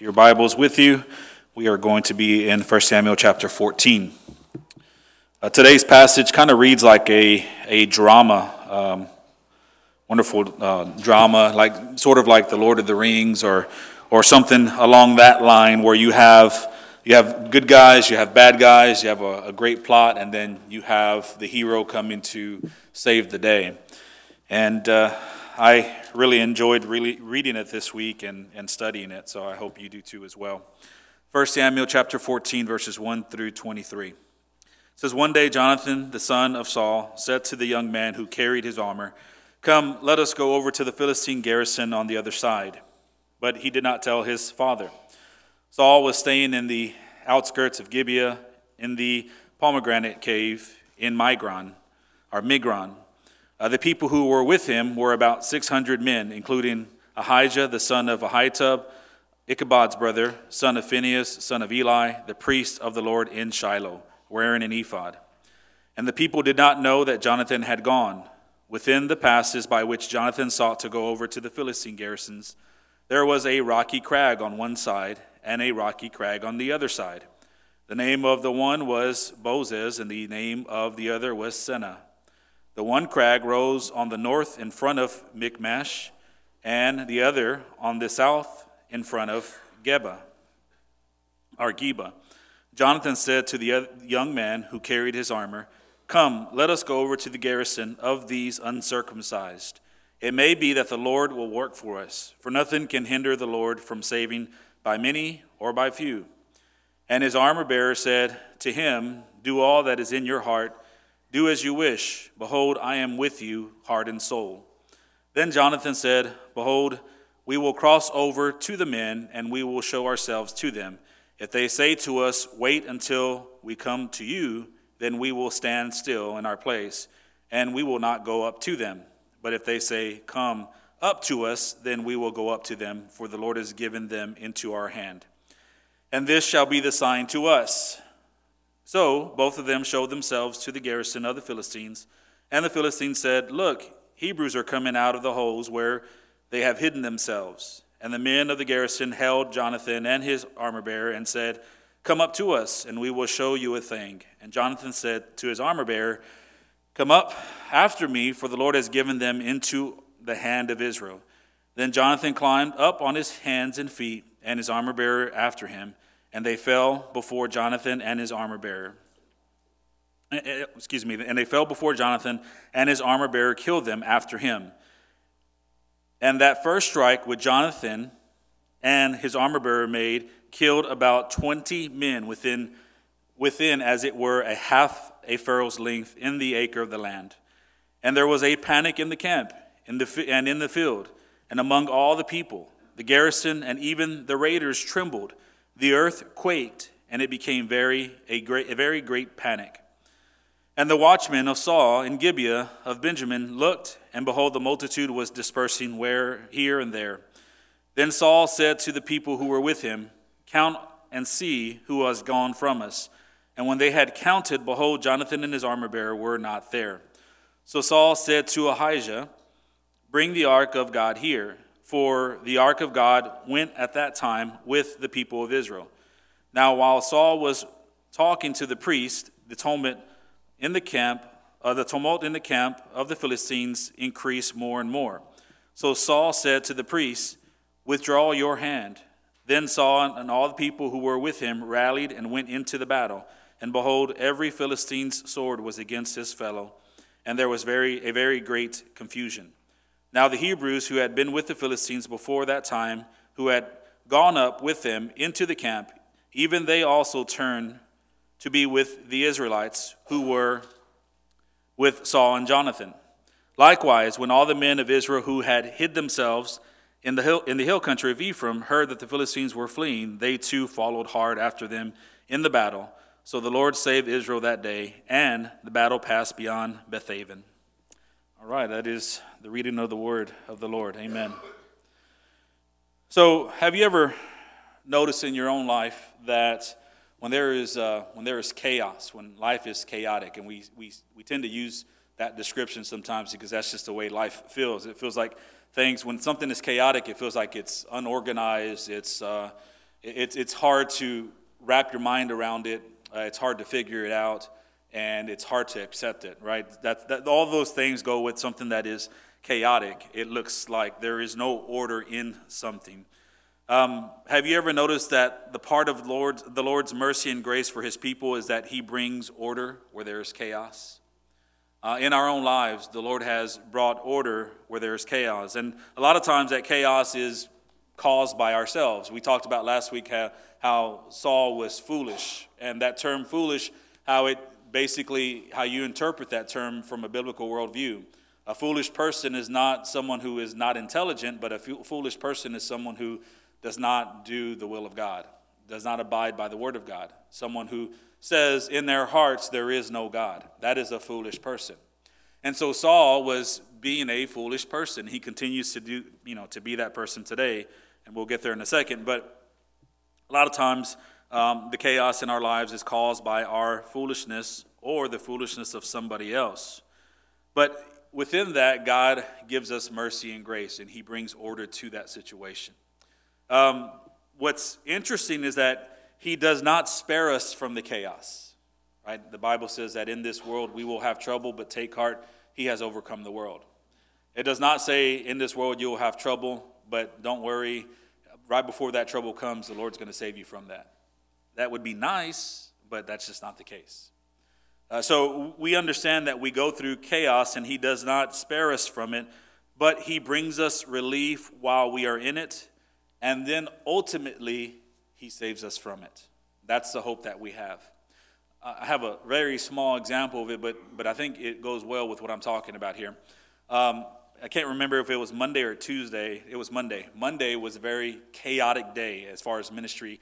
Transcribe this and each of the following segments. your Bibles with you, we are going to be in 1 Samuel chapter 14. Today's passage kind of reads like a drama, wonderful drama, like sort of like the Lord of the Rings or something along that line, where you have good guys, you have bad guys, you have a great plot, and then you have the hero coming to save the day. And I really enjoyed reading it this week and studying it, so I hope you do too as well. 1 Samuel chapter 14, verses 1 through 23. It says, "One day Jonathan, the son of Saul, said to the young man who carried his armor, 'Come, let us go over to the Philistine garrison on the other side.' But he did not tell his father. Saul was staying in the outskirts of Gibeah, in the pomegranate cave in Migron. The people who were with him were about 600 men, including Ahijah, the son of Ahitub, Ichabod's brother, son of Phinehas, son of Eli, the priest of the Lord in Shiloh, wearing an ephod. And the people did not know that Jonathan had gone. Within the passes by which Jonathan sought to go over to the Philistine garrisons, there was a rocky crag on one side and a rocky crag on the other side. The name of the one was Bozes, and the name of the other was Senna. The one crag rose on the north in front of Michmash, and the other on the south in front of Geba. Jonathan said to the young man who carried his armor, 'Come, let us go over to the garrison of these uncircumcised. It may be that the Lord will work for us, for nothing can hinder the Lord from saving by many or by few.' And his armor-bearer said to him, 'Do all that is in your heart. Do as you wish. Behold, I am with you, heart and soul.' Then Jonathan said, 'Behold, we will cross over to the men, and we will show ourselves to them. If they say to us, "Wait until we come to you," then we will stand still in our place, and we will not go up to them. But if they say, "Come up to us," then we will go up to them, for the Lord has given them into our hand. And this shall be the sign to us.' So both of them showed themselves to the garrison of the Philistines. And the Philistines said, 'Look, Hebrews are coming out of the holes where they have hidden themselves.' And the men of the garrison held Jonathan and his armor-bearer and said, 'Come up to us, and we will show you a thing.' And Jonathan said to his armor-bearer, 'Come up after me, for the Lord has given them into the hand of Israel.' Then Jonathan climbed up on his hands and feet, and his armor-bearer after him. And they fell before Jonathan and his armor-bearer. And they fell before Jonathan, and his armor-bearer killed them after him. And that first strike which Jonathan and his armor-bearer made killed about 20 men within, as it were, a half a furlong's length in the acre of the land. And there was a panic in the camp and in the field, and among all the people. The garrison and even the raiders trembled. The earth quaked, and it became a very great panic. And the watchmen of Saul in Gibeah of Benjamin looked, and behold, the multitude was dispersing here and there. Then Saul said to the people who were with him, 'Count and see who has gone from us.' And when they had counted, behold, Jonathan and his armor-bearer were not there. So Saul said to Ahijah, 'Bring the ark of God here,' for the ark of God went at that time with the people of Israel. Now while Saul was talking to the priest, the tumult in the camp of the Philistines increased more and more. So Saul said to the priest, 'Withdraw your hand.' Then Saul and all the people who were with him rallied and went into the battle. And behold, every Philistine's sword was against his fellow, and there was a very great confusion. Now the Hebrews who had been with the Philistines before that time, who had gone up with them into the camp, even they also turned to be with the Israelites who were with Saul and Jonathan. Likewise, when all the men of Israel who had hid themselves in the hill country of Ephraim heard that the Philistines were fleeing, they too followed hard after them in the battle. So the Lord saved Israel that day, and the battle passed beyond Beth-haven." All right, that is the reading of the word of the Lord. Amen. So, have you ever noticed in your own life that when there is chaos, when life is chaotic, and we tend to use that description sometimes because that's just the way life feels. It feels like when something is chaotic, it feels like it's unorganized, it's It's hard to wrap your mind around it. It's hard to figure it out, and it's hard to accept it, right? That all those things go with something that is chaotic. It looks like there is no order in something. Have you ever noticed that the part of the Lord's mercy and grace for his people is that he brings order where there is chaos? In our own lives, the Lord has brought order where there is chaos. And a lot of times that chaos is caused by ourselves. We talked about last week how Saul was foolish, and that term foolish, how you interpret that term from a biblical worldview. A foolish person is not someone who is not intelligent, but a foolish person is someone who does not do the will of God, does not abide by the word of God, someone who says in their hearts there is no God. That is a foolish person. And so Saul was being a foolish person. He continues to be that person today, and we'll get there in a second. But a lot of times the chaos in our lives is caused by our foolishness or the foolishness of somebody else. But within that, God gives us mercy and grace, and he brings order to that situation. What's interesting is that he does not spare us from the chaos, right? The Bible says that in this world we will have trouble, but take heart, he has overcome the world. It does not say in this world you will have trouble, but don't worry. Right before that trouble comes, the Lord's going to save you from that. That would be nice, but that's just not the case. So we understand that we go through chaos and he does not spare us from it, but he brings us relief while we are in it. And then ultimately, he saves us from it. That's the hope that we have. I have a very small example of it, but I think it goes well with what I'm talking about here. I can't remember if it was Monday or Tuesday. It was Monday. Monday was a very chaotic day as far as ministry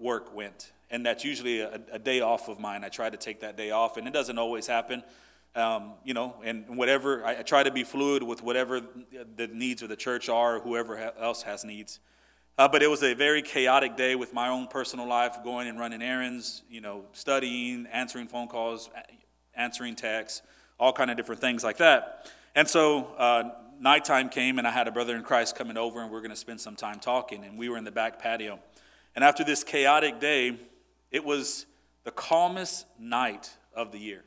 work went. And that's usually a day off of mine. I try to take that day off, and it doesn't always happen. And whatever, I try to be fluid with whatever the needs of the church are, or whoever else has needs. But it was a very chaotic day with my own personal life, going and running errands, studying, answering phone calls, answering texts, all kind of different things like that. And so nighttime came, and I had a brother in Christ coming over, and we were going to spend some time talking, and we were in the back patio. And after this chaotic day, it was the calmest night of the year.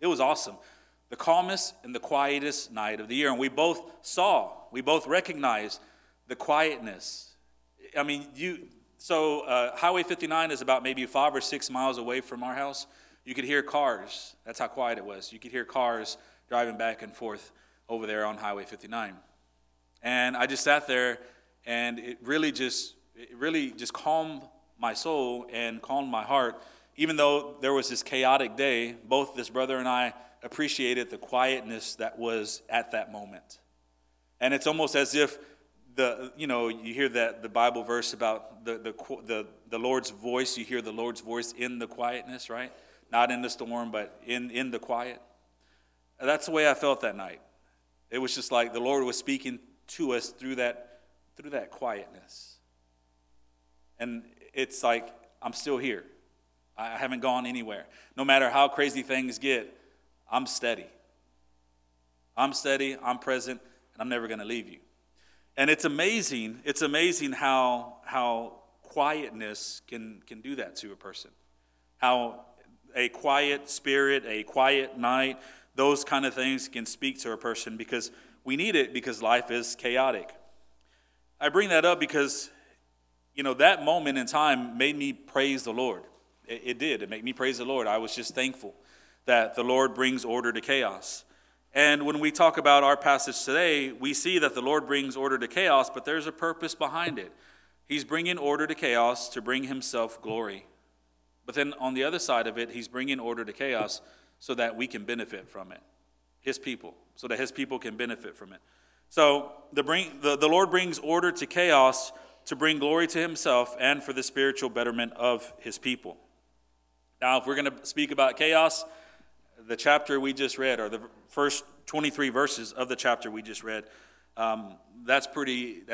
It was awesome. The calmest and the quietest night of the year. And we both recognized the quietness. I mean, Highway 59 is about maybe 5 or 6 miles away from our house. You could hear cars. That's how quiet it was. You could hear cars driving back and forth over there on Highway 59. And I just sat there, and it really just calmed my soul and calmed my heart. Even though there was this chaotic day, both this brother and I appreciated the quietness that was at that moment. And it's almost as if you hear that the Bible verse about the Lord's voice. You hear the Lord's voice in the quietness, right? Not in the storm, but in the quiet. That's the way I felt that night. It was just like the Lord was speaking to us through that quietness. And it's like, I'm still here. I haven't gone anywhere. No matter how crazy things get, I'm steady. I'm steady, I'm present, and I'm never going to leave you. And it's amazing. It's amazing how quietness can do that to a person. How a quiet spirit, a quiet night, those kind of things can speak to a person, because we need it, because life is chaotic. I bring that up because, that moment in time made me praise the Lord. It did. It made me praise the Lord. I was just thankful that the Lord brings order to chaos. And when we talk about our passage today, we see that the Lord brings order to chaos, but there's a purpose behind it. He's bringing order to chaos to bring himself glory. But then on the other side of it, he's bringing order to chaos so that we can benefit from it, so that his people can benefit from it. So the Lord brings order to chaos to bring glory to himself and for the spiritual betterment of his people. Now, if we're going to speak about chaos, the chapter we just read, or the first 23 verses of the chapter we just read, that's a pretty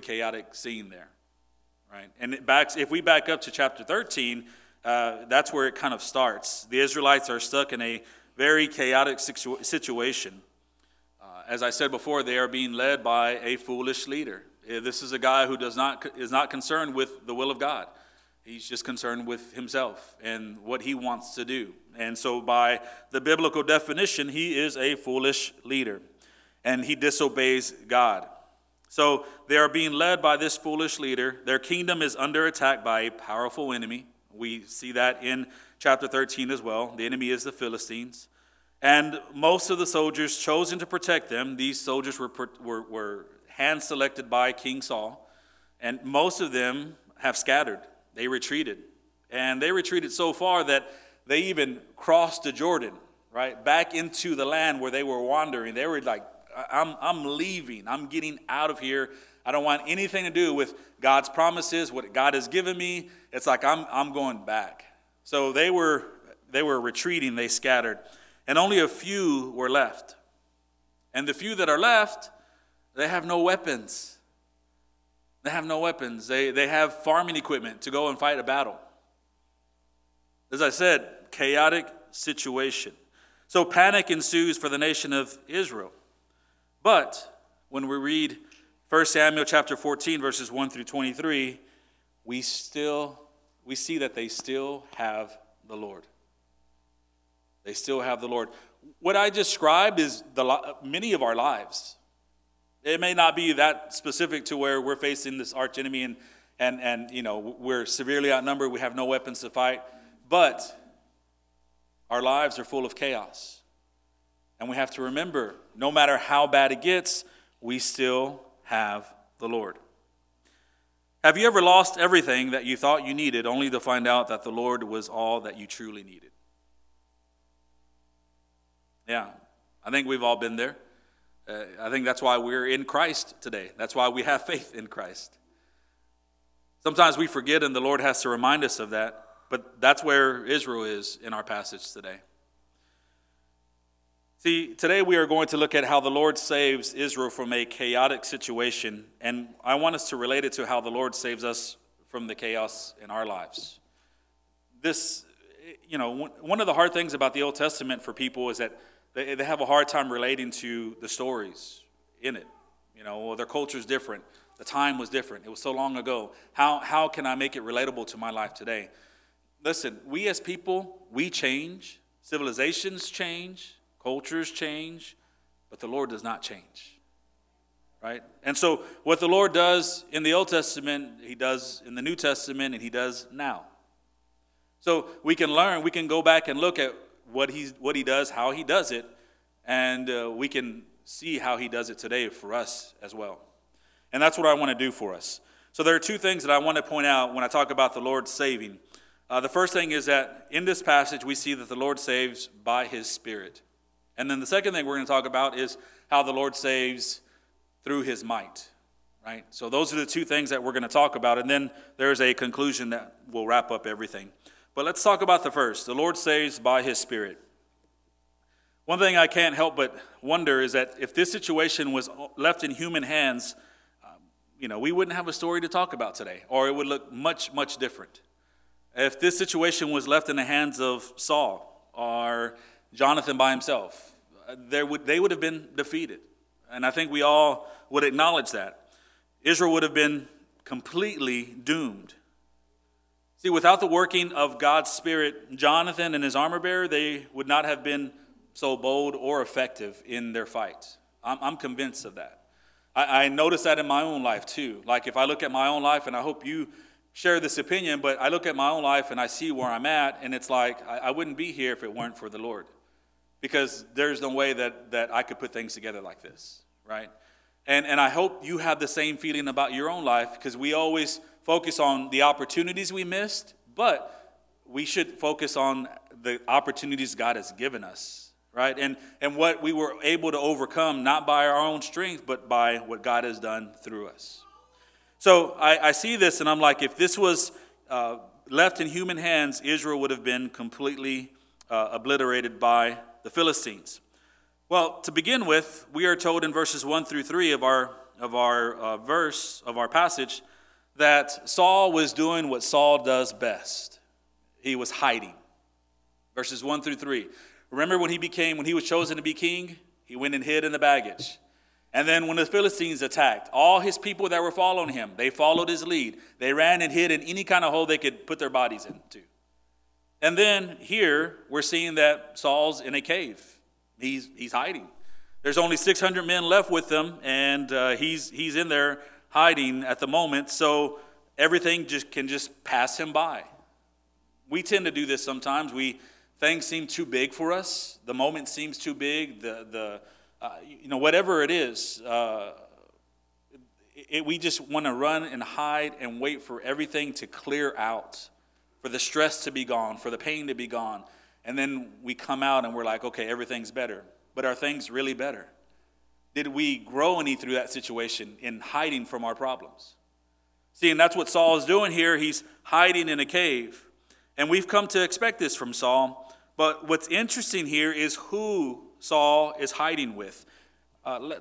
chaotic scene there, right? And if we back up to chapter 13, that's where it kind of starts. The Israelites are stuck in a very chaotic situation. As I said before, they are being led by a foolish leader. This is a guy who is not concerned with the will of God. He's just concerned with himself and what he wants to do. And so by the biblical definition, he is a foolish leader, and he disobeys God. So they are being led by this foolish leader. Their kingdom is under attack by a powerful enemy. We see that in chapter 13 as well. The enemy is the Philistines. And most of the soldiers chosen to protect them, these soldiers were hand-selected by King Saul, and most of them have scattered. They retreated. And they retreated so far that they even crossed the Jordan, right, back into the land where they were wandering. They were like, I'm leaving. I'm getting out of here. I don't want anything to do with God's promises, what God has given me. It's like I'm going back. So they were retreating. They scattered. And only a few were left. And the few that are left, they have no weapons. They have no weapons. They have farming equipment to go and fight a battle. As I said, chaotic situation. So panic ensues for the nation of Israel. But when we read 1 Samuel chapter 14, verses 1 through 23, we see that they still have the Lord. They still have the Lord. What I described is many of our lives. It may not be that specific to where we're facing this archenemy and you know, we're severely outnumbered. We have no weapons to fight, but our lives are full of chaos, and we have to remember: no matter how bad it gets, we still have the Lord. Have you ever lost everything that you thought you needed, only to find out that the Lord was all that you truly needed? Yeah, I think we've all been there. I think that's why we're in Christ today. That's why we have faith in Christ. Sometimes we forget, and the Lord has to remind us of that. But that's where Israel is in our passage today. See, today we are going to look at how the Lord saves Israel from a chaotic situation. And I want us to relate it to how the Lord saves us from the chaos in our lives. This, you know, one of the hard things about the Old Testament for people is that they have a hard time relating to the stories in it. You know, well, their culture's different. The time was different. It was so long ago. How can I make it relatable to my life today? Listen, we as people, we change. Civilizations change. Cultures change. But the Lord does not change. Right? And so what the Lord does in the Old Testament, he does in the New Testament, and he does now. So we can learn. We can go back and look at what he does, how he does it, and we can see how he does it today for us as well. And that's what I want to do for us. So there are two things that I want to point out when I talk about the Lord saving. The first thing is that in this passage we see that the Lord saves by his Spirit. And then the second thing we're going to talk about is how the Lord saves through his might. Right? So those are the two things that we're going to talk about, and then there's a conclusion that will wrap up everything. But let's talk about the first. The Lord saves by his Spirit. One thing I can't help but wonder is that if this situation was left in human hands, you know, we wouldn't have a story to talk about today, or it would look much, much different. If this situation was left in the hands of Saul or Jonathan by himself, they would have been defeated. And I think we all would acknowledge that. Israel would have been completely doomed. See, without the working of God's Spirit, Jonathan and his armor bearer, they would not have been so bold or effective in their fight. I'm convinced of that. I notice that in my own life too. Like if I look at my own life, and I hope you share this opinion, but I look at my own life and I see where I'm at, and it's like I wouldn't be here if it weren't for the Lord, because there's no way that I could put things together like this, right? And I hope you have the same feeling about your own life, because we always focus on the opportunities we missed, but we should focus on the opportunities God has given us, right? And what we were able to overcome, not by our own strength, but by what God has done through us. So I see this, and I'm like, if this was left in human hands, Israel would have been completely obliterated by the Philistines. Well, to begin with, we are told in verses 1 through 3 of our passage, that Saul was doing what Saul does best. He was hiding. Verses 1 through 3. Remember when he was chosen to be king? He went and hid in the baggage. And then when the Philistines attacked, all his people that were following him, they followed his lead. They ran and hid in any kind of hole they could put their bodies into. And then here we're seeing that Saul's in a cave. He's hiding. There's only 600 men left with them, and he's in there hiding at the moment. So everything can just pass him by. We tend to do this sometimes. Things seem too big for us. The moment seems too big. Whatever it is, we just want to run and hide and wait for everything to clear out, for the stress to be gone, for the pain to be gone. And then we come out and we're like, okay, everything's better. But are things really better? Did we grow any through that situation in hiding from our problems? See, and that's what Saul is doing here. He's hiding in a cave. And we've come to expect this from Saul. But what's interesting here is who Saul is hiding with.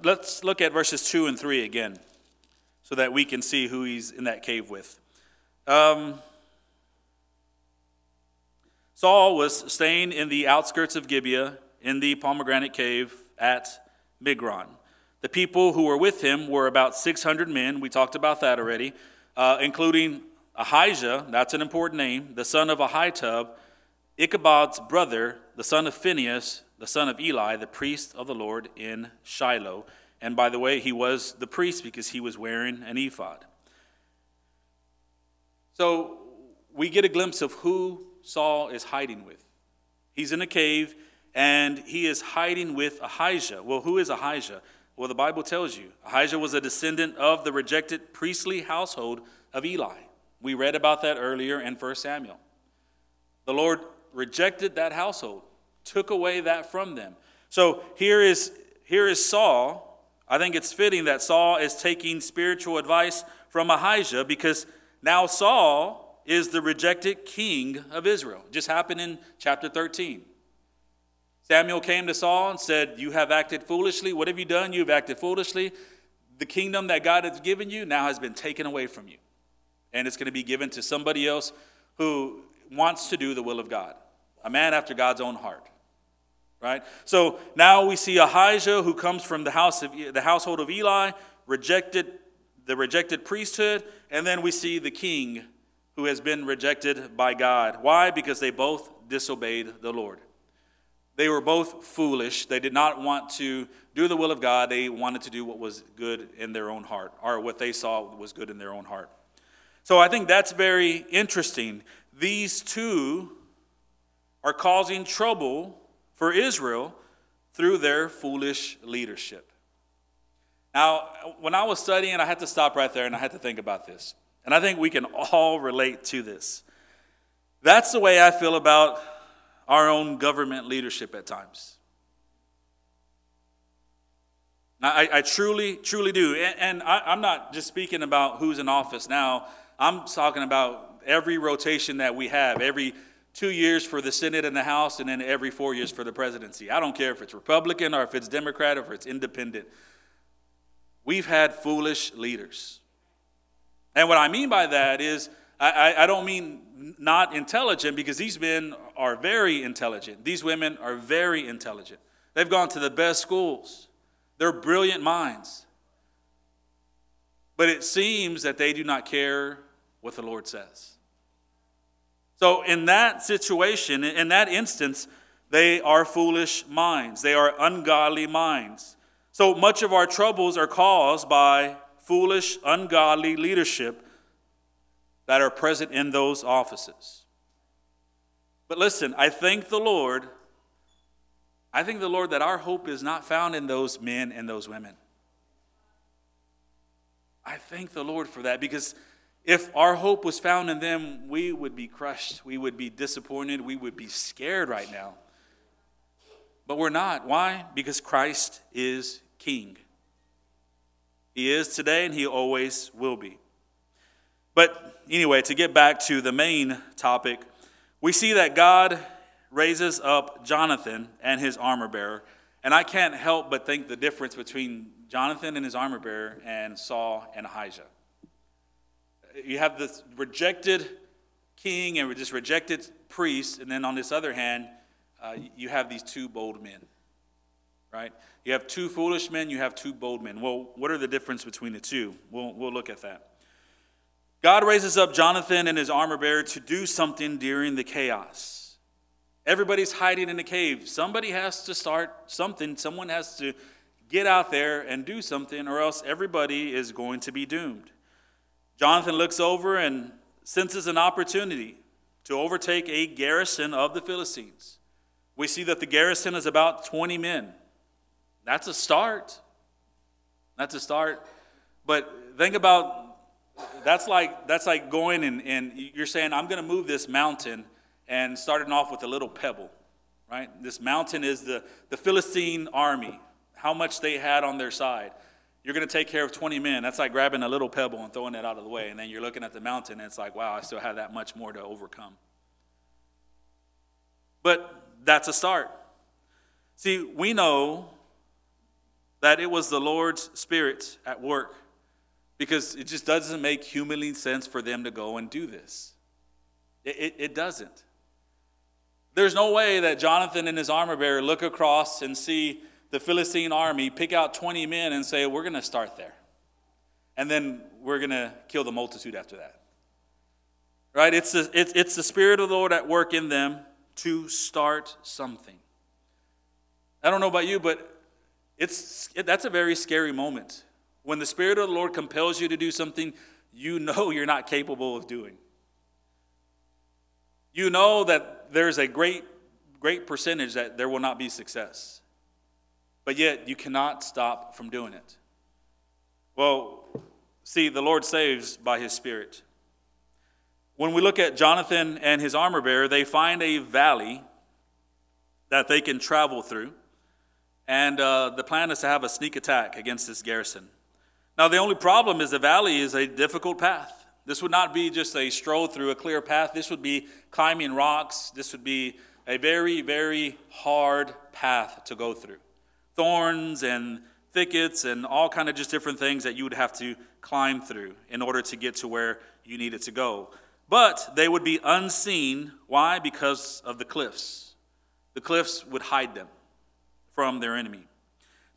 Let's look at verses 2 and 3 again so that we can see who he's in that cave with. Saul was staying in the outskirts of Gibeah in the pomegranate cave at Migron. The people who were with him were about 600 men. We talked about that already, including Ahijah, that's an important name, the son of Ahitub, Ichabod's brother, the son of Phinehas, the son of Eli, the priest of the Lord in Shiloh. And by the way, he was the priest because he was wearing an ephod. So we get a glimpse of who Saul is hiding with. He's in a cave, and he is hiding with Ahijah. Well, who is Ahijah? Well, the Bible tells you. Ahijah was a descendant of the rejected priestly household of Eli. We read about that earlier in 1 Samuel. The Lord rejected that household, took away that from them. So here is Saul. I think it's fitting that Saul is taking spiritual advice from Ahijah, because now Saul is the rejected king of Israel. It just happened in chapter 13. Samuel came to Saul and said, "You have acted foolishly. What have you done? You've acted foolishly. The kingdom that God has given you now has been taken away from you. And it's going to be given to somebody else who wants to do the will of God. A man after God's own heart." Right? So now we see Ahijah, who comes from the household of Eli, rejected priesthood. And then we see the king, who has been rejected by God. Why? Because they both disobeyed the Lord. They were both foolish. They did not want to do the will of God. They wanted to do what was good in their own heart, or what they saw was good in their own heart. So I think that's very interesting. These two are causing trouble for Israel through their foolish leadership. Now, when I was studying, I had to stop right there and I had to think about this. And I think we can all relate to this. That's the way I feel about our own government leadership at times. Now, I truly, truly do. And I'm not just speaking about who's in office now. I'm talking about every rotation that we have, every 2 years for the Senate and the House, and then every 4 years for the presidency. I don't care if it's Republican or if it's Democrat or if it's independent. We've had foolish leaders. And what I mean by that is I don't mean not intelligent, because these men are very intelligent. These women are very intelligent. They've gone to the best schools. They're brilliant minds. But it seems that they do not care what the Lord says. So in that situation, in that instance, they are foolish minds. They are ungodly minds. So much of our troubles are caused by foolish, ungodly leadership that are present in those offices. But listen, I thank the Lord that our hope is not found in those men and those women. I thank the Lord for that, because if our hope was found in them, we would be crushed. We would be disappointed. We would be scared right now. But we're not. Why? Because Christ is King. He is today, and he always will be. But anyway, to get back to the main topic, we see that God raises up Jonathan and his armor bearer. And I can't help but think the difference between Jonathan and his armor bearer and Saul and Ahijah. You have this rejected king and this rejected priest, and then on this other hand, you have these two bold men, right? You have two foolish men, you have two bold men. Well, what are the difference between the two? We'll look at that. God raises up Jonathan and his armor bearer to do something during the chaos. Everybody's hiding in a cave. Somebody has to start something. Someone has to get out there and do something, or else everybody is going to be doomed. Jonathan looks over and senses an opportunity to overtake a garrison of the Philistines. We see that the garrison is about 20 men. That's a start. That's a start. But think about, that's like going and you're saying, I'm going to move this mountain, and starting off with a little pebble, right? This mountain is the Philistine army, how much they had on their side. You're going to take care of 20 men. That's like grabbing a little pebble and throwing it out of the way. And then you're looking at the mountain, and it's like, wow, I still have that much more to overcome. But that's a start. See, we know that it was the Lord's Spirit at work, because it just doesn't make humanly sense for them to go and do this. It doesn't. There's no way that Jonathan and his armor bearer look across and see the Philistine army, pick out 20 men and say, we're going to start there, and then we're going to kill the multitude after that. Right? It's the Spirit of the Lord at work in them to start something. I don't know about you, but that's a very scary moment. When the Spirit of the Lord compels you to do something you know you're not capable of doing. You know that there's a great, great percentage that there will not be success. But yet you cannot stop from doing it. Well, see, the Lord saves by his Spirit. When we look at Jonathan and his armor bearer, they find a valley that they can travel through. And the plan is to have a sneak attack against this garrison. Now, the only problem is the valley is a difficult path. This would not be just a stroll through a clear path. This would be climbing rocks. This would be a very, very hard path to go through. Thorns and thickets and all kind of just different things that you would have to climb through in order to get to where you needed to go. But they would be unseen. Why? Because of the cliffs. The cliffs would hide them from their enemy.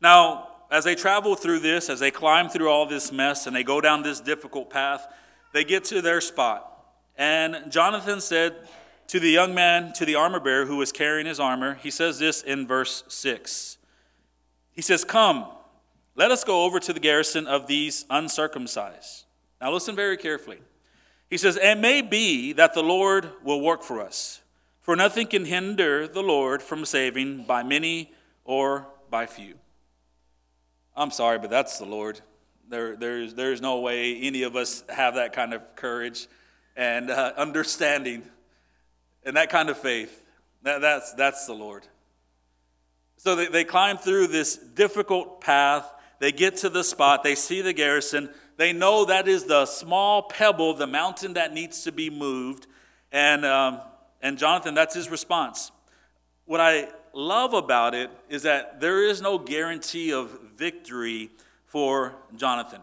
Now, as they travel through this, as they climb through all this mess and they go down this difficult path, they get to their spot. And Jonathan said to the young man, to the armor bearer who was carrying his armor, he says this in verse 6. He says, come, let us go over to the garrison of these uncircumcised. Now listen very carefully. He says, it may be that the Lord will work for us, for nothing can hinder the Lord from saving by many or by few. I'm sorry, but that's the Lord. There's no way any of us have that kind of courage and understanding and that kind of faith. That's the Lord. So they climb through this difficult path. They get to the spot. They see the garrison. They know that is the small pebble, the mountain that needs to be moved. And Jonathan, that's his response. What I love about it is that there is no guarantee of victory for Jonathan.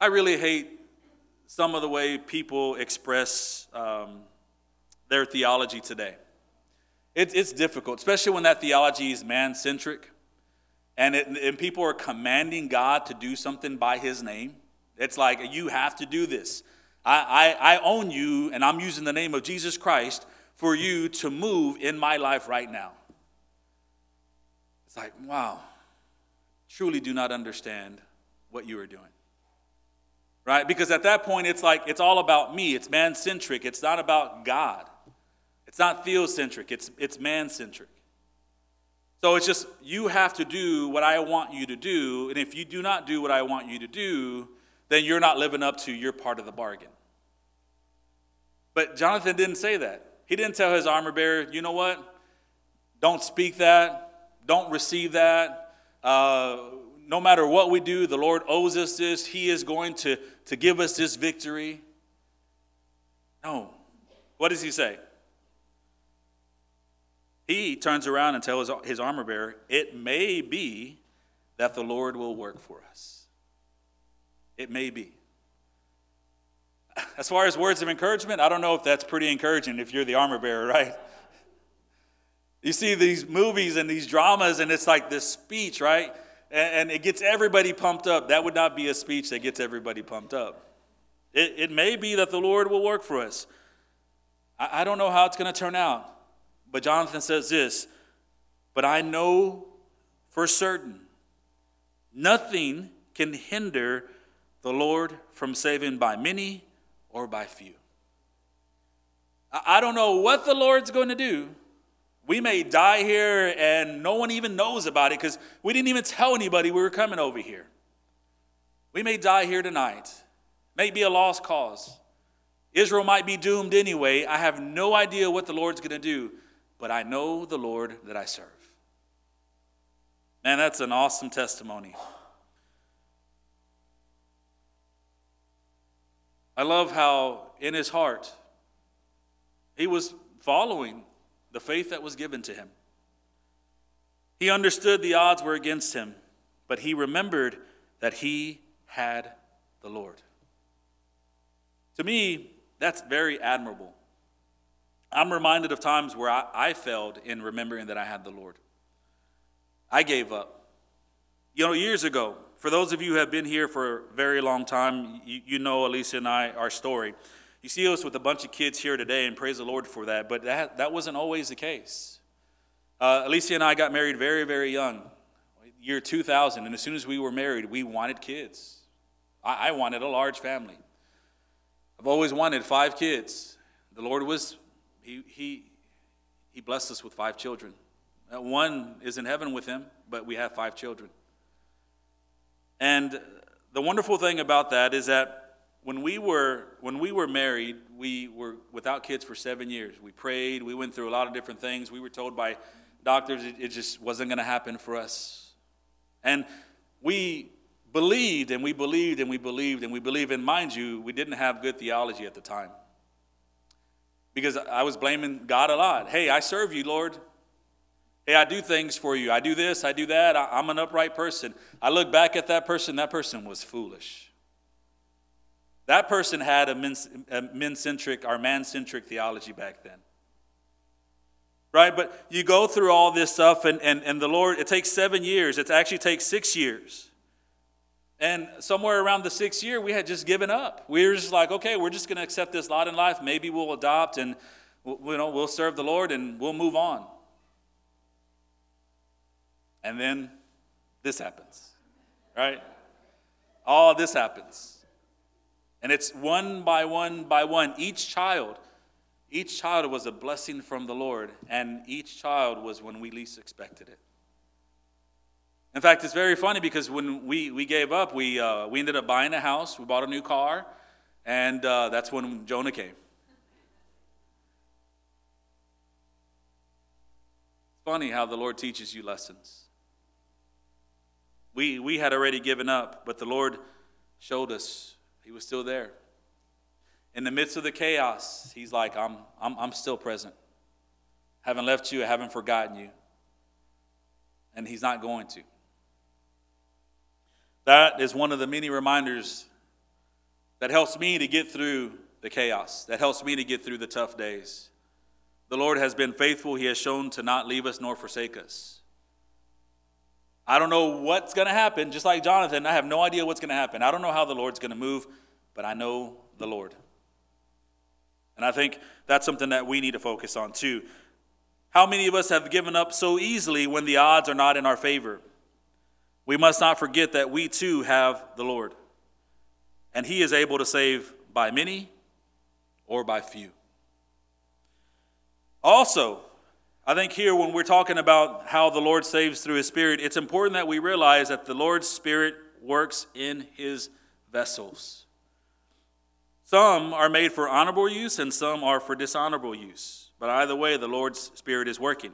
I really hate some of the way people express their theology today. It's difficult, especially when that theology is man-centric and people are commanding God to do something by his name. It's like, you have to do this. I own you, and I'm using the name of Jesus Christ for you to move in my life right now. It's like, wow, truly do not understand what you are doing. Right? Because at that point, it's like, it's all about me. It's man-centric. It's not about God. It's not theocentric, it's man-centric. So it's just, you have to do what I want you to do, and if you do not do what I want you to do, then you're not living up to your part of the bargain. But Jonathan didn't say that. He didn't tell his armor bearer, you know what? Don't speak that. Don't receive that. No matter what we do, the Lord owes us this. He is going to give us this victory. No. What does he say? He turns around and tells his armor bearer, it may be that the Lord will work for us. It may be. As far as words of encouragement, I don't know if that's pretty encouraging if you're the armor bearer, right? You see these movies and these dramas, and it's like this speech, right? And it gets everybody pumped up. That would not be a speech that gets everybody pumped up. It may be that the Lord will work for us. I don't know how it's going to turn out. But Jonathan says this, but I know for certain, nothing can hinder the Lord from saving by many or by few. I don't know what the Lord's going to do. We may die here and no one even knows about it because we didn't even tell anybody we were coming over here. We may die here tonight. May be a lost cause. Israel might be doomed anyway. I have no idea what the Lord's going to do, but I know the Lord that I serve. Man, that's an awesome testimony. I love how in his heart, he was following the faith that was given to him. He understood the odds were against him, but he remembered that he had the Lord. To me, that's very admirable. I'm reminded of times where I failed in remembering that I had the Lord. I gave up. You know, years ago, for those of you who have been here for a very long time, you know Alicia and I, our story. You see us with a bunch of kids here today, and praise the Lord for that, but that wasn't always the case. Alicia and I got married very, very young, year 2000, and as soon as we were married, we wanted kids. I wanted a large family. I've always wanted 5 kids. The Lord was, he blessed us with 5 children. One is in heaven with him, but we have 5 children. And the wonderful thing about that is that when we were married, we were without kids for 7 years. We prayed. We went through a lot of different things. We were told by doctors it just wasn't going to happen for us. And we believed and we believed and we believed and we believed. And mind you, we didn't have good theology at the time because I was blaming God a lot. Hey, I serve you, Lord. Hey, I do things for you. I do this. I do that. I'm an upright person. I look back at that person. That person was foolish. That person had a men-centric or man-centric theology back then. Right? But you go through all this stuff, and the Lord, it takes 7 years. It actually takes 6 years. And somewhere around the 6th year, we had just given up. We were just like, okay, we're just going to accept this lot in life. Maybe we'll adopt and we'll serve the Lord and we'll move on. And then this happens, right? All this happens. And it's one by one by one. Each child was a blessing from the Lord, and each child was when we least expected it. In fact, it's very funny because when we gave up, we ended up buying a house. We bought a new car, and that's when Jonah came. Funny how the Lord teaches you lessons. We had already given up, but the Lord showed us he was still there. In the midst of the chaos, he's like, I'm still present. I haven't left you, I haven't forgotten you. And he's not going to. That is one of the many reminders that helps me to get through the chaos, that helps me to get through the tough days. The Lord has been faithful. He has shown to not leave us nor forsake us. I don't know what's going to happen. Just like Jonathan, I have no idea what's going to happen. I don't know how the Lord's going to move, but I know the Lord. And I think that's something that we need to focus on too. How many of us have given up so easily when the odds are not in our favor? We must not forget that we too have the Lord. And he is able to save by many or by few. Also, I think here when we're talking about how the Lord saves through his Spirit, it's important that we realize that the Lord's Spirit works in his vessels. Some are made for honorable use and some are for dishonorable use. But either way, the Lord's Spirit is working.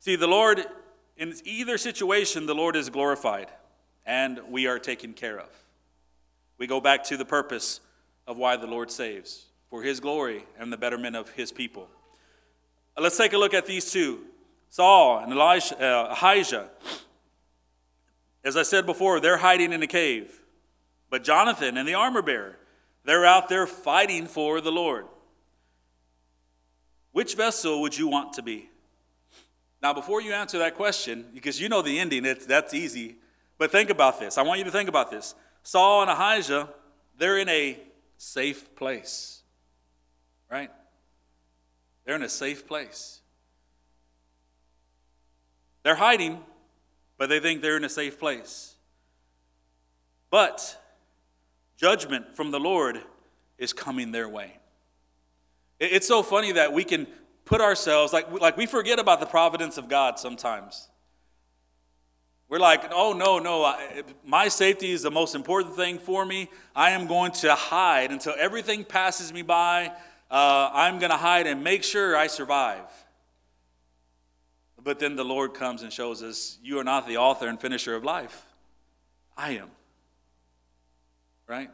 See, the Lord, in either situation, the Lord is glorified and we are taken care of. We go back to the purpose of why the Lord saves, for his glory and the betterment of his people. Let's take a look at these two, Saul and Ahijah. As I said before, they're hiding in a cave. But Jonathan and the armor bearer, they're out there fighting for the Lord. Which vessel would you want to be? Now, before you answer that question, because you know the ending, that's easy, but think about this. I want you to think about this. Saul and Ahijah, they're in a safe place, right? They're in a safe place. They're hiding, but they think they're in a safe place. But judgment from the Lord is coming their way. It's so funny that we can put ourselves, like we forget about the providence of God sometimes. We're like, oh, no, my safety is the most important thing for me. I am going to hide until everything passes me by. I'm going to hide and make sure I survive. But then the Lord comes and shows us, you are not the author and finisher of life. I am. Right?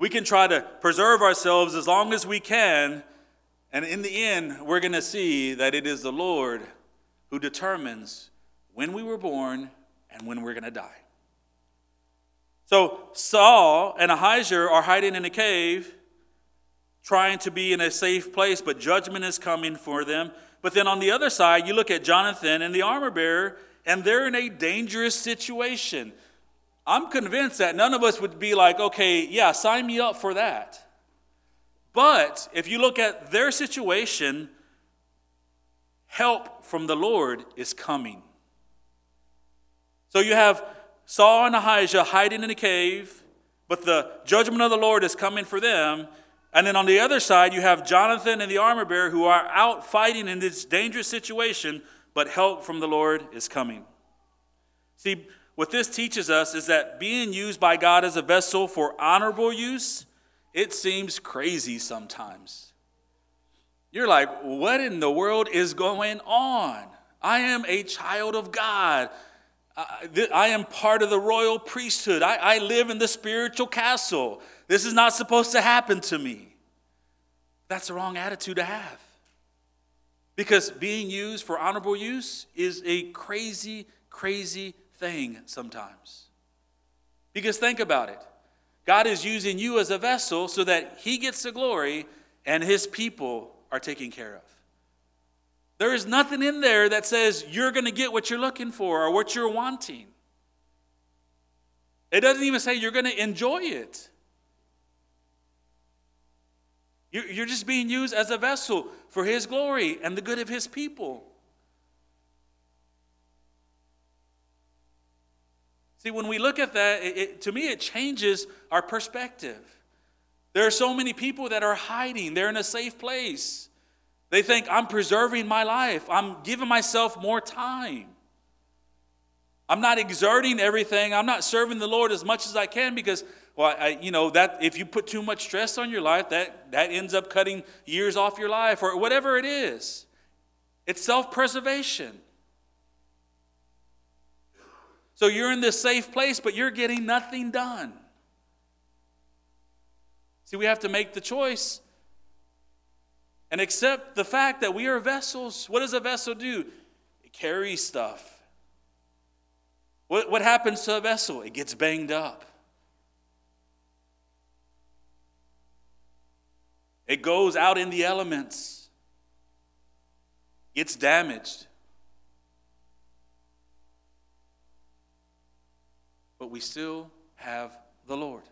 We can try to preserve ourselves as long as we can, and in the end, we're going to see that it is the Lord who determines when we were born and when we're going to die. So Saul and Ahijah are hiding in a cave, trying to be in a safe place, but judgment is coming for them. But then on the other side, you look at Jonathan and the armor bearer, and they're in a dangerous situation. I'm convinced that none of us would be like, okay, yeah, sign me up for that. But if you look at their situation, help from the Lord is coming. So you have Saul and Ahijah hiding in a cave, but the judgment of the Lord is coming for them. And then on the other side, you have Jonathan and the armor bearer who are out fighting in this dangerous situation, but help from the Lord is coming. See, what this teaches us is that being used by God as a vessel for honorable use, it seems crazy sometimes. You're like, what in the world is going on? I am a child of God. I am part of the royal priesthood. I live in the spiritual castle. This is not supposed to happen to me. That's the wrong attitude to have. Because being used for honorable use is a crazy, crazy thing sometimes. Because think about it. God is using you as a vessel so that he gets the glory and his people are taken care of. There is nothing in there that says you're going to get what you're looking for or what you're wanting. It doesn't even say you're going to enjoy it. You're just being used as a vessel for his glory and the good of his people. See, when we look at that, to me, it changes our perspective. There are so many people that are hiding. They're in a safe place. They think, I'm preserving my life. I'm giving myself more time. I'm not exerting everything. I'm not serving the Lord as much as I can because that if you put too much stress on your life, that ends up cutting years off your life or whatever it is. It's self-preservation. So you're in this safe place, but you're getting nothing done. See, we have to make the choice and accept the fact that we are vessels. What does a vessel do? It carries stuff. What happens to a vessel? It gets banged up. It goes out in the elements. It's damaged. But we still have the Lord.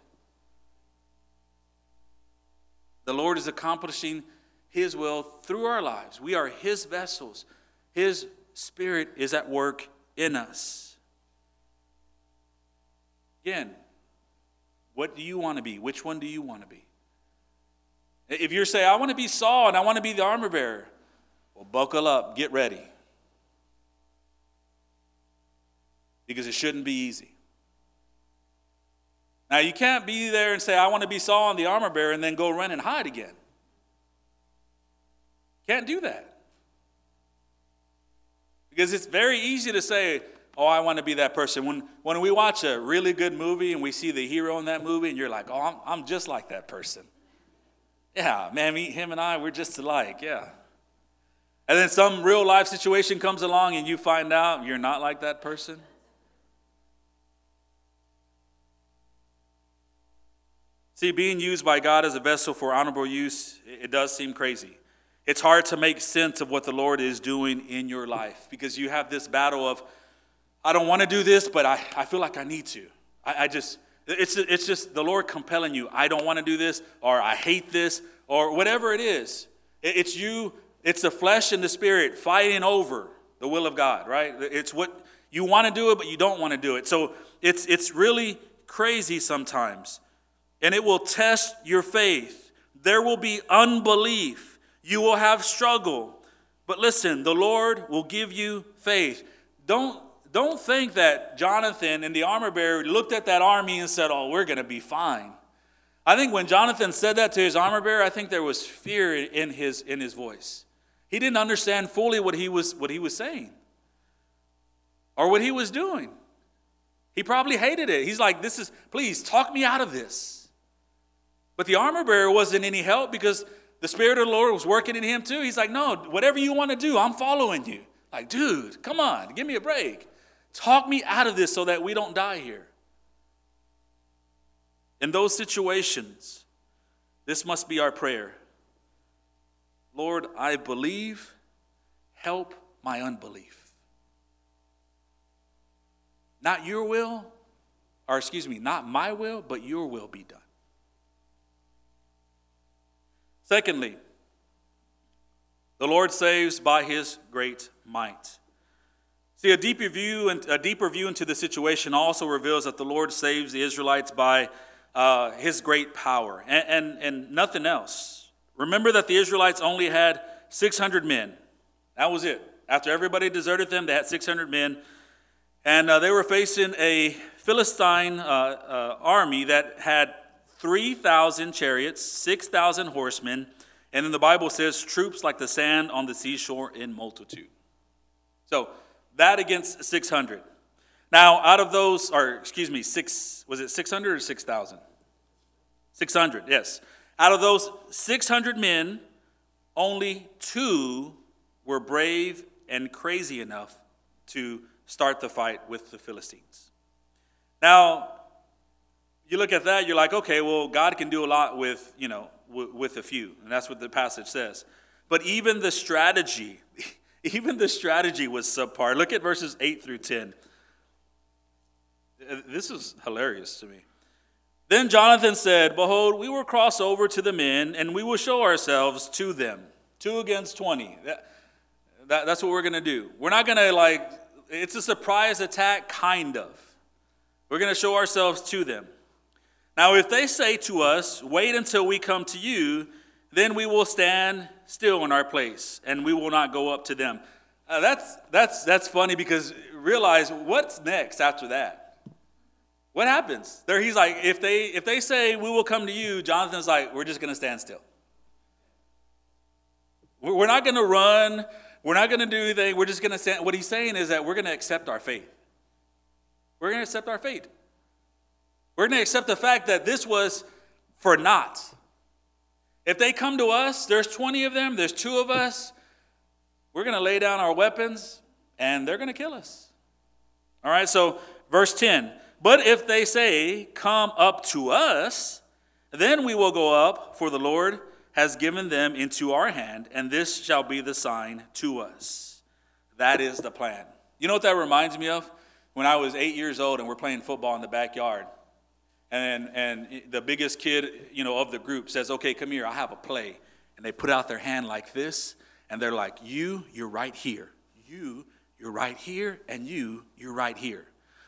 The Lord is accomplishing his will through our lives. We are his vessels. His spirit is at work in us. Again, what do you want to be? Which one do you want to be? If you're saying, I want to be Saul and I want to be the armor bearer, well, buckle up, get ready. Because it shouldn't be easy. Now, you can't be there and say, I want to be Saul and the armor bearer and then go run and hide again. Can't do that. Because it's very easy to say, oh, I want to be that person. When we watch a really good movie and we see the hero in that movie and you're like, oh, I'm just like that person. Yeah, man, him and I, we're just alike, yeah. And then some real life situation comes along and you find out you're not like that person. See, being used by God as a vessel for honorable use, it does seem crazy. It's hard to make sense of what the Lord is doing in your life because you have this battle of, I don't want to do this, but I feel like I need to. It's just the Lord compelling you. I don't want to do this, or I hate this, or whatever it is. It's you. It's the flesh and the spirit fighting over the will of God, right? It's what you want to do it, but you don't want to do it. So it's really crazy sometimes. And it will test your faith. There will be unbelief. You will have struggle. But listen, the Lord will give you faith. Don't think that Jonathan and the armor bearer looked at that army and said, oh, we're going to be fine. I think when Jonathan said that to his armor bearer, I think there was fear in his voice. He didn't understand fully what he was saying or what he was doing. He probably hated it. He's like, please talk me out of this. But the armor bearer wasn't any help because the Spirit of the Lord was working in him too. He's like, no, whatever you want to do, I'm following you. Like, dude, come on, give me a break. Talk me out of this so that we don't die here. In those situations, this must be our prayer. Lord, I believe, help my unbelief. Not my will, but your will be done. Secondly, the Lord saves by his great might. See, a deeper view into the situation also reveals that the Lord saves the Israelites by his great power and nothing else. Remember that the Israelites only had 600 men. That was it. After everybody deserted them, they had 600 men. And they were facing a Philistine army that had 3,000 chariots, 6,000 horsemen, and then the Bible says troops like the sand on the seashore in multitude. So that against 600. Now, out of those, 600 or 6,000? 600, yes. Out of those 600 men, only 2 were brave and crazy enough to start the fight with the Philistines. Now, you look at that, you're like, okay, well, God can do a lot with, with a few. And that's what the passage says. But even the strategy was subpar. Look at verses 8 through 10. This is hilarious to me. Then Jonathan said, behold, we will cross over to the men, and we will show ourselves to them. 2 against 20. That's what we're going to do. We're not going to, it's a surprise attack, kind of. We're going to show ourselves to them. Now, if they say to us, wait until we come to you, then we will stand still in our place, and we will not go up to them. That's funny because realize what's next after that. What happens? There he's like, if they say we will come to you, Jonathan's like, we're just going to stand still. We're not going to run. We're not going to do anything. We're just going to stand. What he's saying is that we're going to accept our fate. We're going to accept our fate. We're going to accept the fact that this was for naught. If they come to us, there's 20 of them, there's 2 of us. We're going to lay down our weapons, and they're going to kill us. All right, so verse 10. But if they say, come up to us, then we will go up, for the Lord has given them into our hand, and this shall be the sign to us. That is the plan. You know what that reminds me of? When I was 8 years old and we're playing football in the backyard, and the biggest kid, of the group says, okay, come here, I have a play. And they put out their hand like this, and they're like, you're right here. You're right here, and you're right here.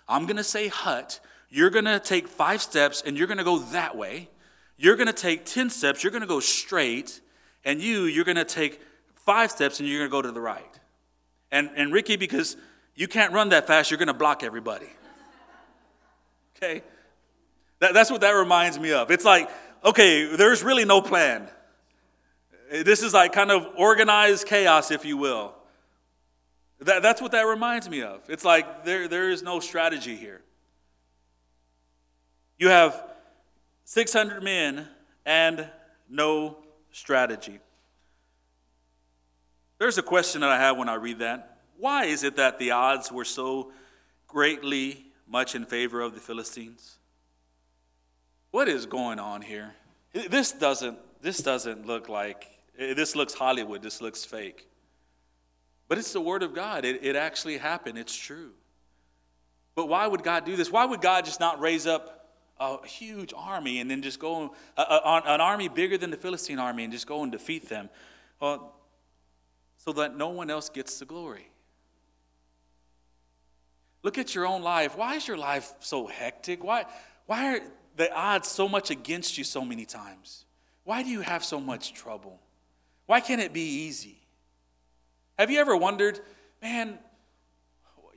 I'm going to say hut. You're going to take 5 steps, and you're going to go that way. You're going to take 10 steps. You're going to go straight. And you're going to take 5 steps, and you're going to go to the right. And Ricky, because you can't run that fast, you're going to block everybody. Okay? That's what that reminds me of. It's like, okay, there's really no plan. This is like kind of organized chaos, if you will. That's what that reminds me of. It's like there is no strategy here. You have 600 men and no strategy. There's a question that I have when I read that. Why is it that the odds were so greatly much in favor of the Philistines? What is going on here? This doesn't look like This looks Hollywood. This looks fake. But it's the word of God. It actually happened. It's true. But why would God do this? Why would God just not raise up a huge army and then just go on an army bigger than the Philistine army and just go and defeat them? Well, so that no one else gets the glory. Look at your own life. Why is your life so hectic? Why are the odds so much against you so many times? Why do you have so much trouble? Why can't it be easy? Have you ever wondered, man,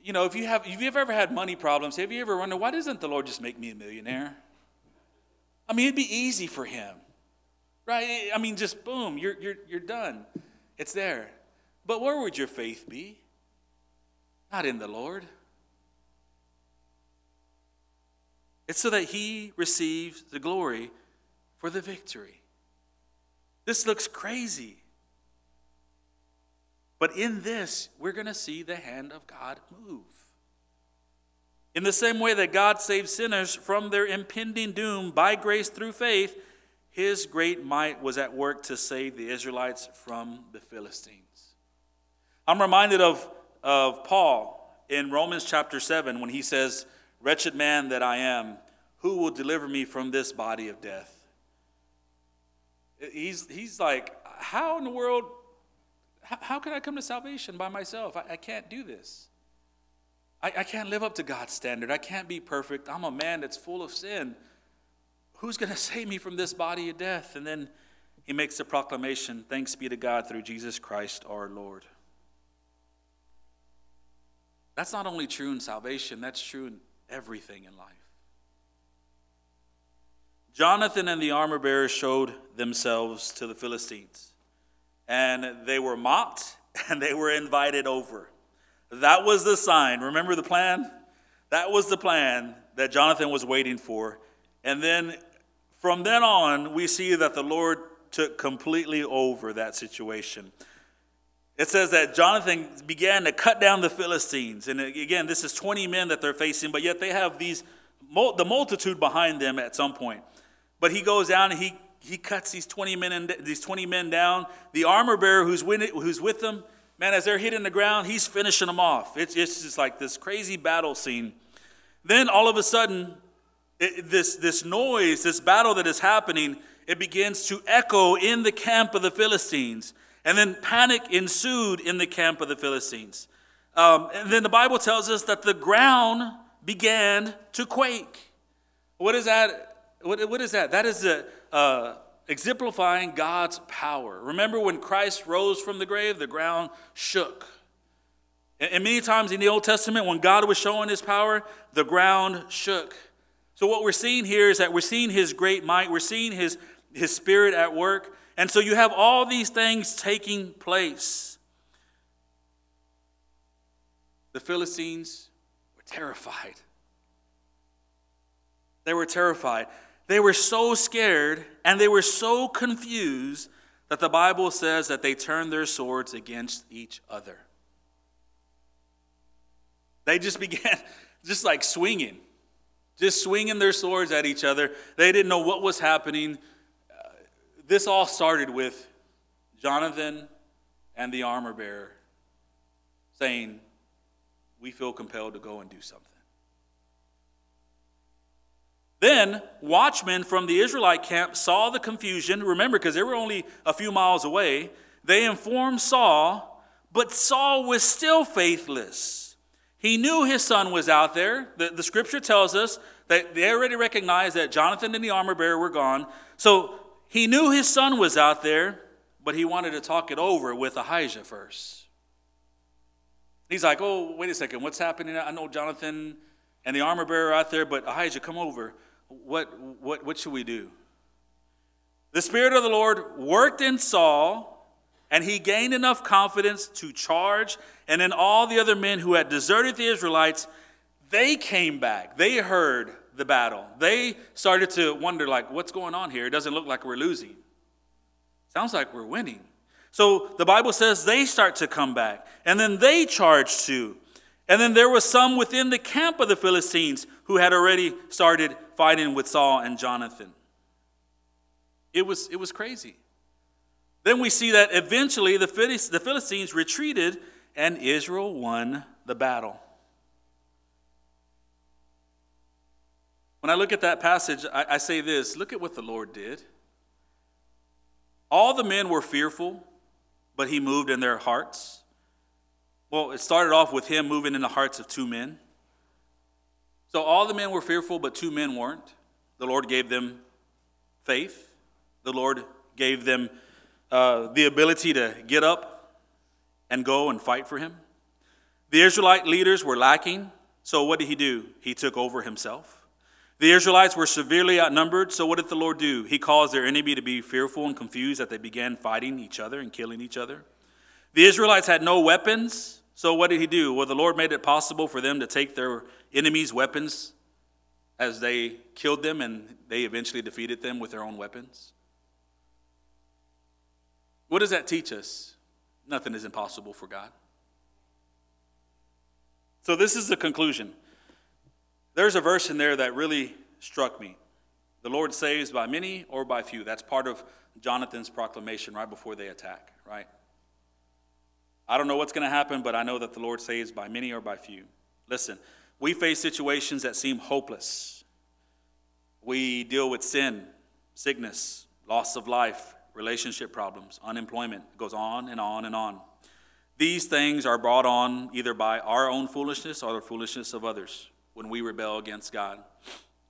you know, if you've ever had money problems, have you ever wondered, why doesn't the Lord just make me a millionaire? I mean, it'd be easy for him, right? I mean, just boom, you're done. It's there. But where would your faith be? Not in the Lord. It's so that he receives the glory for the victory. This looks crazy. But in this, we're going to see the hand of God move. In the same way that God saved sinners from their impending doom by grace through faith, his great might was at work to save the Israelites from the Philistines. I'm reminded of Paul in Romans chapter 7 when he says, "Wretched man that I am, who will deliver me from this body of death?" He's like, how in the world, how can I come to salvation by myself? I can't do this. I can't live up to God's standard. I can't be perfect. I'm a man that's full of sin. Who's going to save me from this body of death? And then he makes the proclamation, "Thanks be to God through Jesus Christ our Lord." That's not only true in salvation, that's true in everything in life. Jonathan and the armor bearer showed themselves to the Philistines, and they were mocked and they were invited over. That was the sign. Remember the plan? That was the plan that Jonathan was waiting for. And then from then on, we see that the Lord took completely over that situation. It says that Jonathan began to cut down the Philistines. And again, this is 20 men that they're facing, but yet they have the multitude behind them at some point. But he goes down and he cuts these 20 men down. The armor bearer who's with them, man, as they're hitting the ground, he's finishing them off. It's just like this crazy battle scene. Then all of a sudden, this noise, this battle that is happening, it begins to echo in the camp of the Philistines. And then panic ensued in the camp of the Philistines. And then the Bible tells us that the ground began to quake. What is that? What is that? That is exemplifying God's power. Remember when Christ rose from the grave, the ground shook. And many times in the Old Testament, when God was showing his power, the ground shook. So what we're seeing here is that we're seeing his great might. We're seeing his spirit at work. And so you have all these things taking place. The Philistines were terrified. They were terrified. They were so scared and they were so confused that the Bible says that they turned their swords against each other. They just began just like swinging. Just swinging their swords at each other. They didn't know what was happening. This all started with Jonathan and the armor bearer saying, "We feel compelled to go and do something." Then watchmen from the Israelite camp saw the confusion. Remember, because they were only a few miles away. They informed Saul, but Saul was still faithless. He knew his son was out there. The scripture tells us that they already recognized that Jonathan and the armor bearer were gone. So he knew his son was out there, but he wanted to talk it over with Ahijah first. He's like, "Oh, wait a second, what's happening? I know Jonathan and the armor bearer are out there, but Ahijah, come over. What should we do?" The Spirit of the Lord worked in Saul, and he gained enough confidence to charge. And then all the other men who had deserted the Israelites, they came back. They heard the battle. They started to wonder, like, what's going on here? It doesn't look like we're losing. Sounds like we're winning. So the Bible says they start to come back, and then they charge too. And then there were some within the camp of the Philistines who had already started fighting with Saul and Jonathan. It was crazy. Then we see that eventually the Philistines retreated and Israel won the battle. When I look at that passage, I say this, look at what the Lord did. All the men were fearful, but he moved in their hearts. Well, it started off with him moving in the hearts of two men. So all the men were fearful, but two men weren't. The Lord gave them faith. The Lord gave them the ability to get up and go and fight for him. The Israelite leaders were lacking, so what did he do? He took over himself. The Israelites were severely outnumbered, so what did the Lord do? He caused their enemy to be fearful and confused that they began fighting each other and killing each other. The Israelites had no weapons, so what did he do? Well, the Lord made it possible for them to take their enemy's weapons as they killed them, and they eventually defeated them with their own weapons. What does that teach us? Nothing is impossible for God. So this is the conclusion. There's a verse in there that really struck me. The Lord saves by many or by few. That's part of Jonathan's proclamation right before they attack, right? I don't know what's going to happen, but I know that the Lord saves by many or by few. Listen, we face situations that seem hopeless. We deal with sin, sickness, loss of life, relationship problems, unemployment. It goes on and on and on. These things are brought on either by our own foolishness or the foolishness of others when we rebel against God.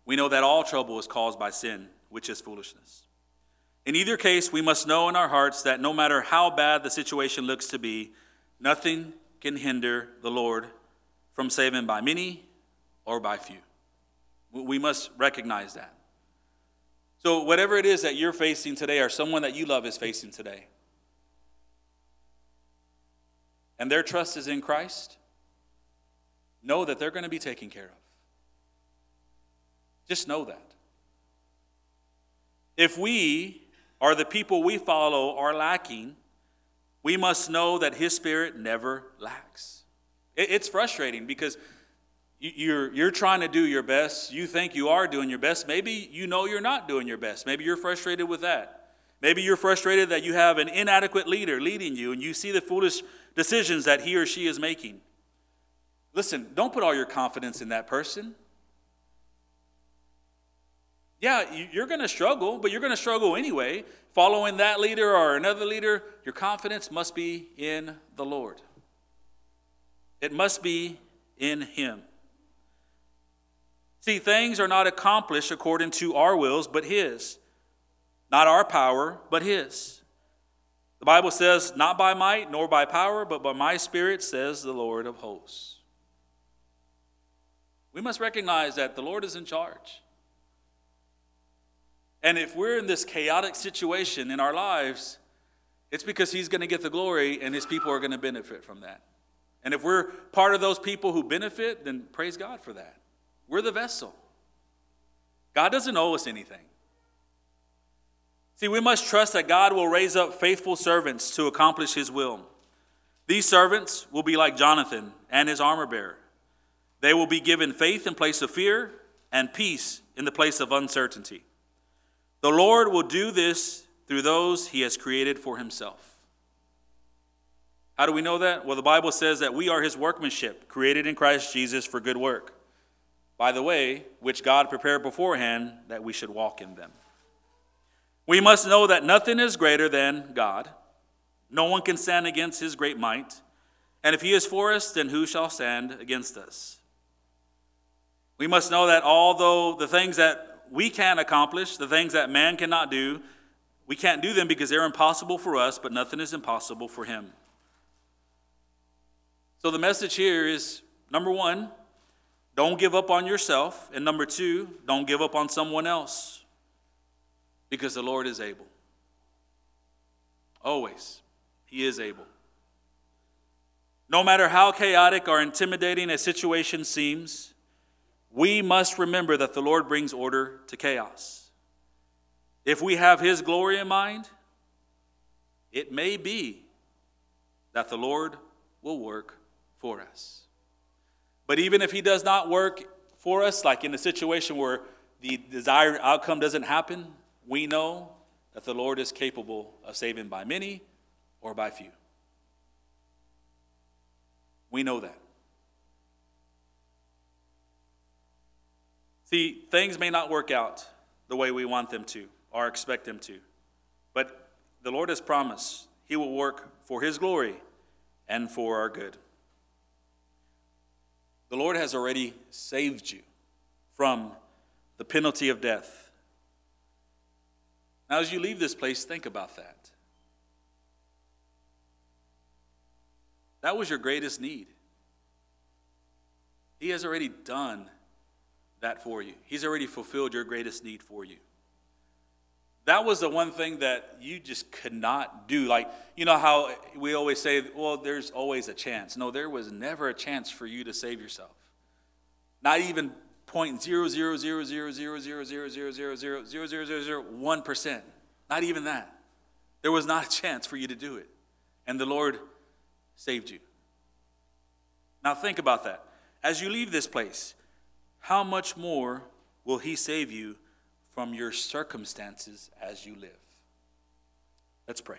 We know that all trouble is caused by sin, which is foolishness. In either case, we must know in our hearts that no matter how bad the situation looks to be, nothing can hinder the Lord from saving by many or by few. We must recognize that. So whatever it is that you're facing today or someone that you love is facing today, and their trust is in Christ, know that they're going to be taken care of. Just know that. If we or the people we follow are lacking, we must know that his Spirit never lacks. It's frustrating because you're trying to do your best. You think you are doing your best. Maybe you know you're not doing your best. Maybe you're frustrated with that. Maybe you're frustrated that you have an inadequate leader leading you and you see the foolish decisions that he or she is making. Listen, don't put all your confidence in that person. Yeah, you're going to struggle, but you're going to struggle anyway. Following that leader or another leader, your confidence must be in the Lord. It must be in him. See, things are not accomplished according to our wills, but his. Not our power, but his. The Bible says, not by might nor by power, but by my Spirit, says the Lord of hosts. We must recognize that the Lord is in charge. And if we're in this chaotic situation in our lives, it's because he's going to get the glory and his people are going to benefit from that. And if we're part of those people who benefit, then praise God for that. We're the vessel. God doesn't owe us anything. See, we must trust that God will raise up faithful servants to accomplish his will. These servants will be like Jonathan and his armor bearer. They will be given faith in place of fear and peace in the place of uncertainty. The Lord will do this through those he has created for himself. How do we know that? Well, the Bible says that we are his workmanship, created in Christ Jesus for good work, by the way, which God prepared beforehand that we should walk in them. We must know that nothing is greater than God. No one can stand against his great might. And if he is for us, then who shall stand against us? We must know that although the things that we can accomplish, the things that man cannot do, we can't do them because they're impossible for us, but nothing is impossible for him. So the message here is, number one, don't give up on yourself. And number two, don't give up on someone else, because the Lord is able. Always. He is able. No matter how chaotic or intimidating a situation seems, we must remember that the Lord brings order to chaos. If we have his glory in mind, it may be that the Lord will work for us. But even if he does not work for us, like in a situation where the desired outcome doesn't happen, we know that the Lord is capable of saving by many or by few. We know that. See, things may not work out the way we want them to or expect them to, but the Lord has promised he will work for his glory and for our good. The Lord has already saved you from the penalty of death. Now, as you leave this place, think about that. That was your greatest need. He has already done that for you. He's already fulfilled your greatest need for you. That was the one thing that you just could not do. Like, you know how we always say, well, there's always a chance. No, there was never a chance for you to save yourself. Not even 0.00000000000001%. Not even that. There was not a chance for you to do it. And the Lord saved you. Now think about that. As you leave this place, how much more will he save you from your circumstances as you live? Let's pray.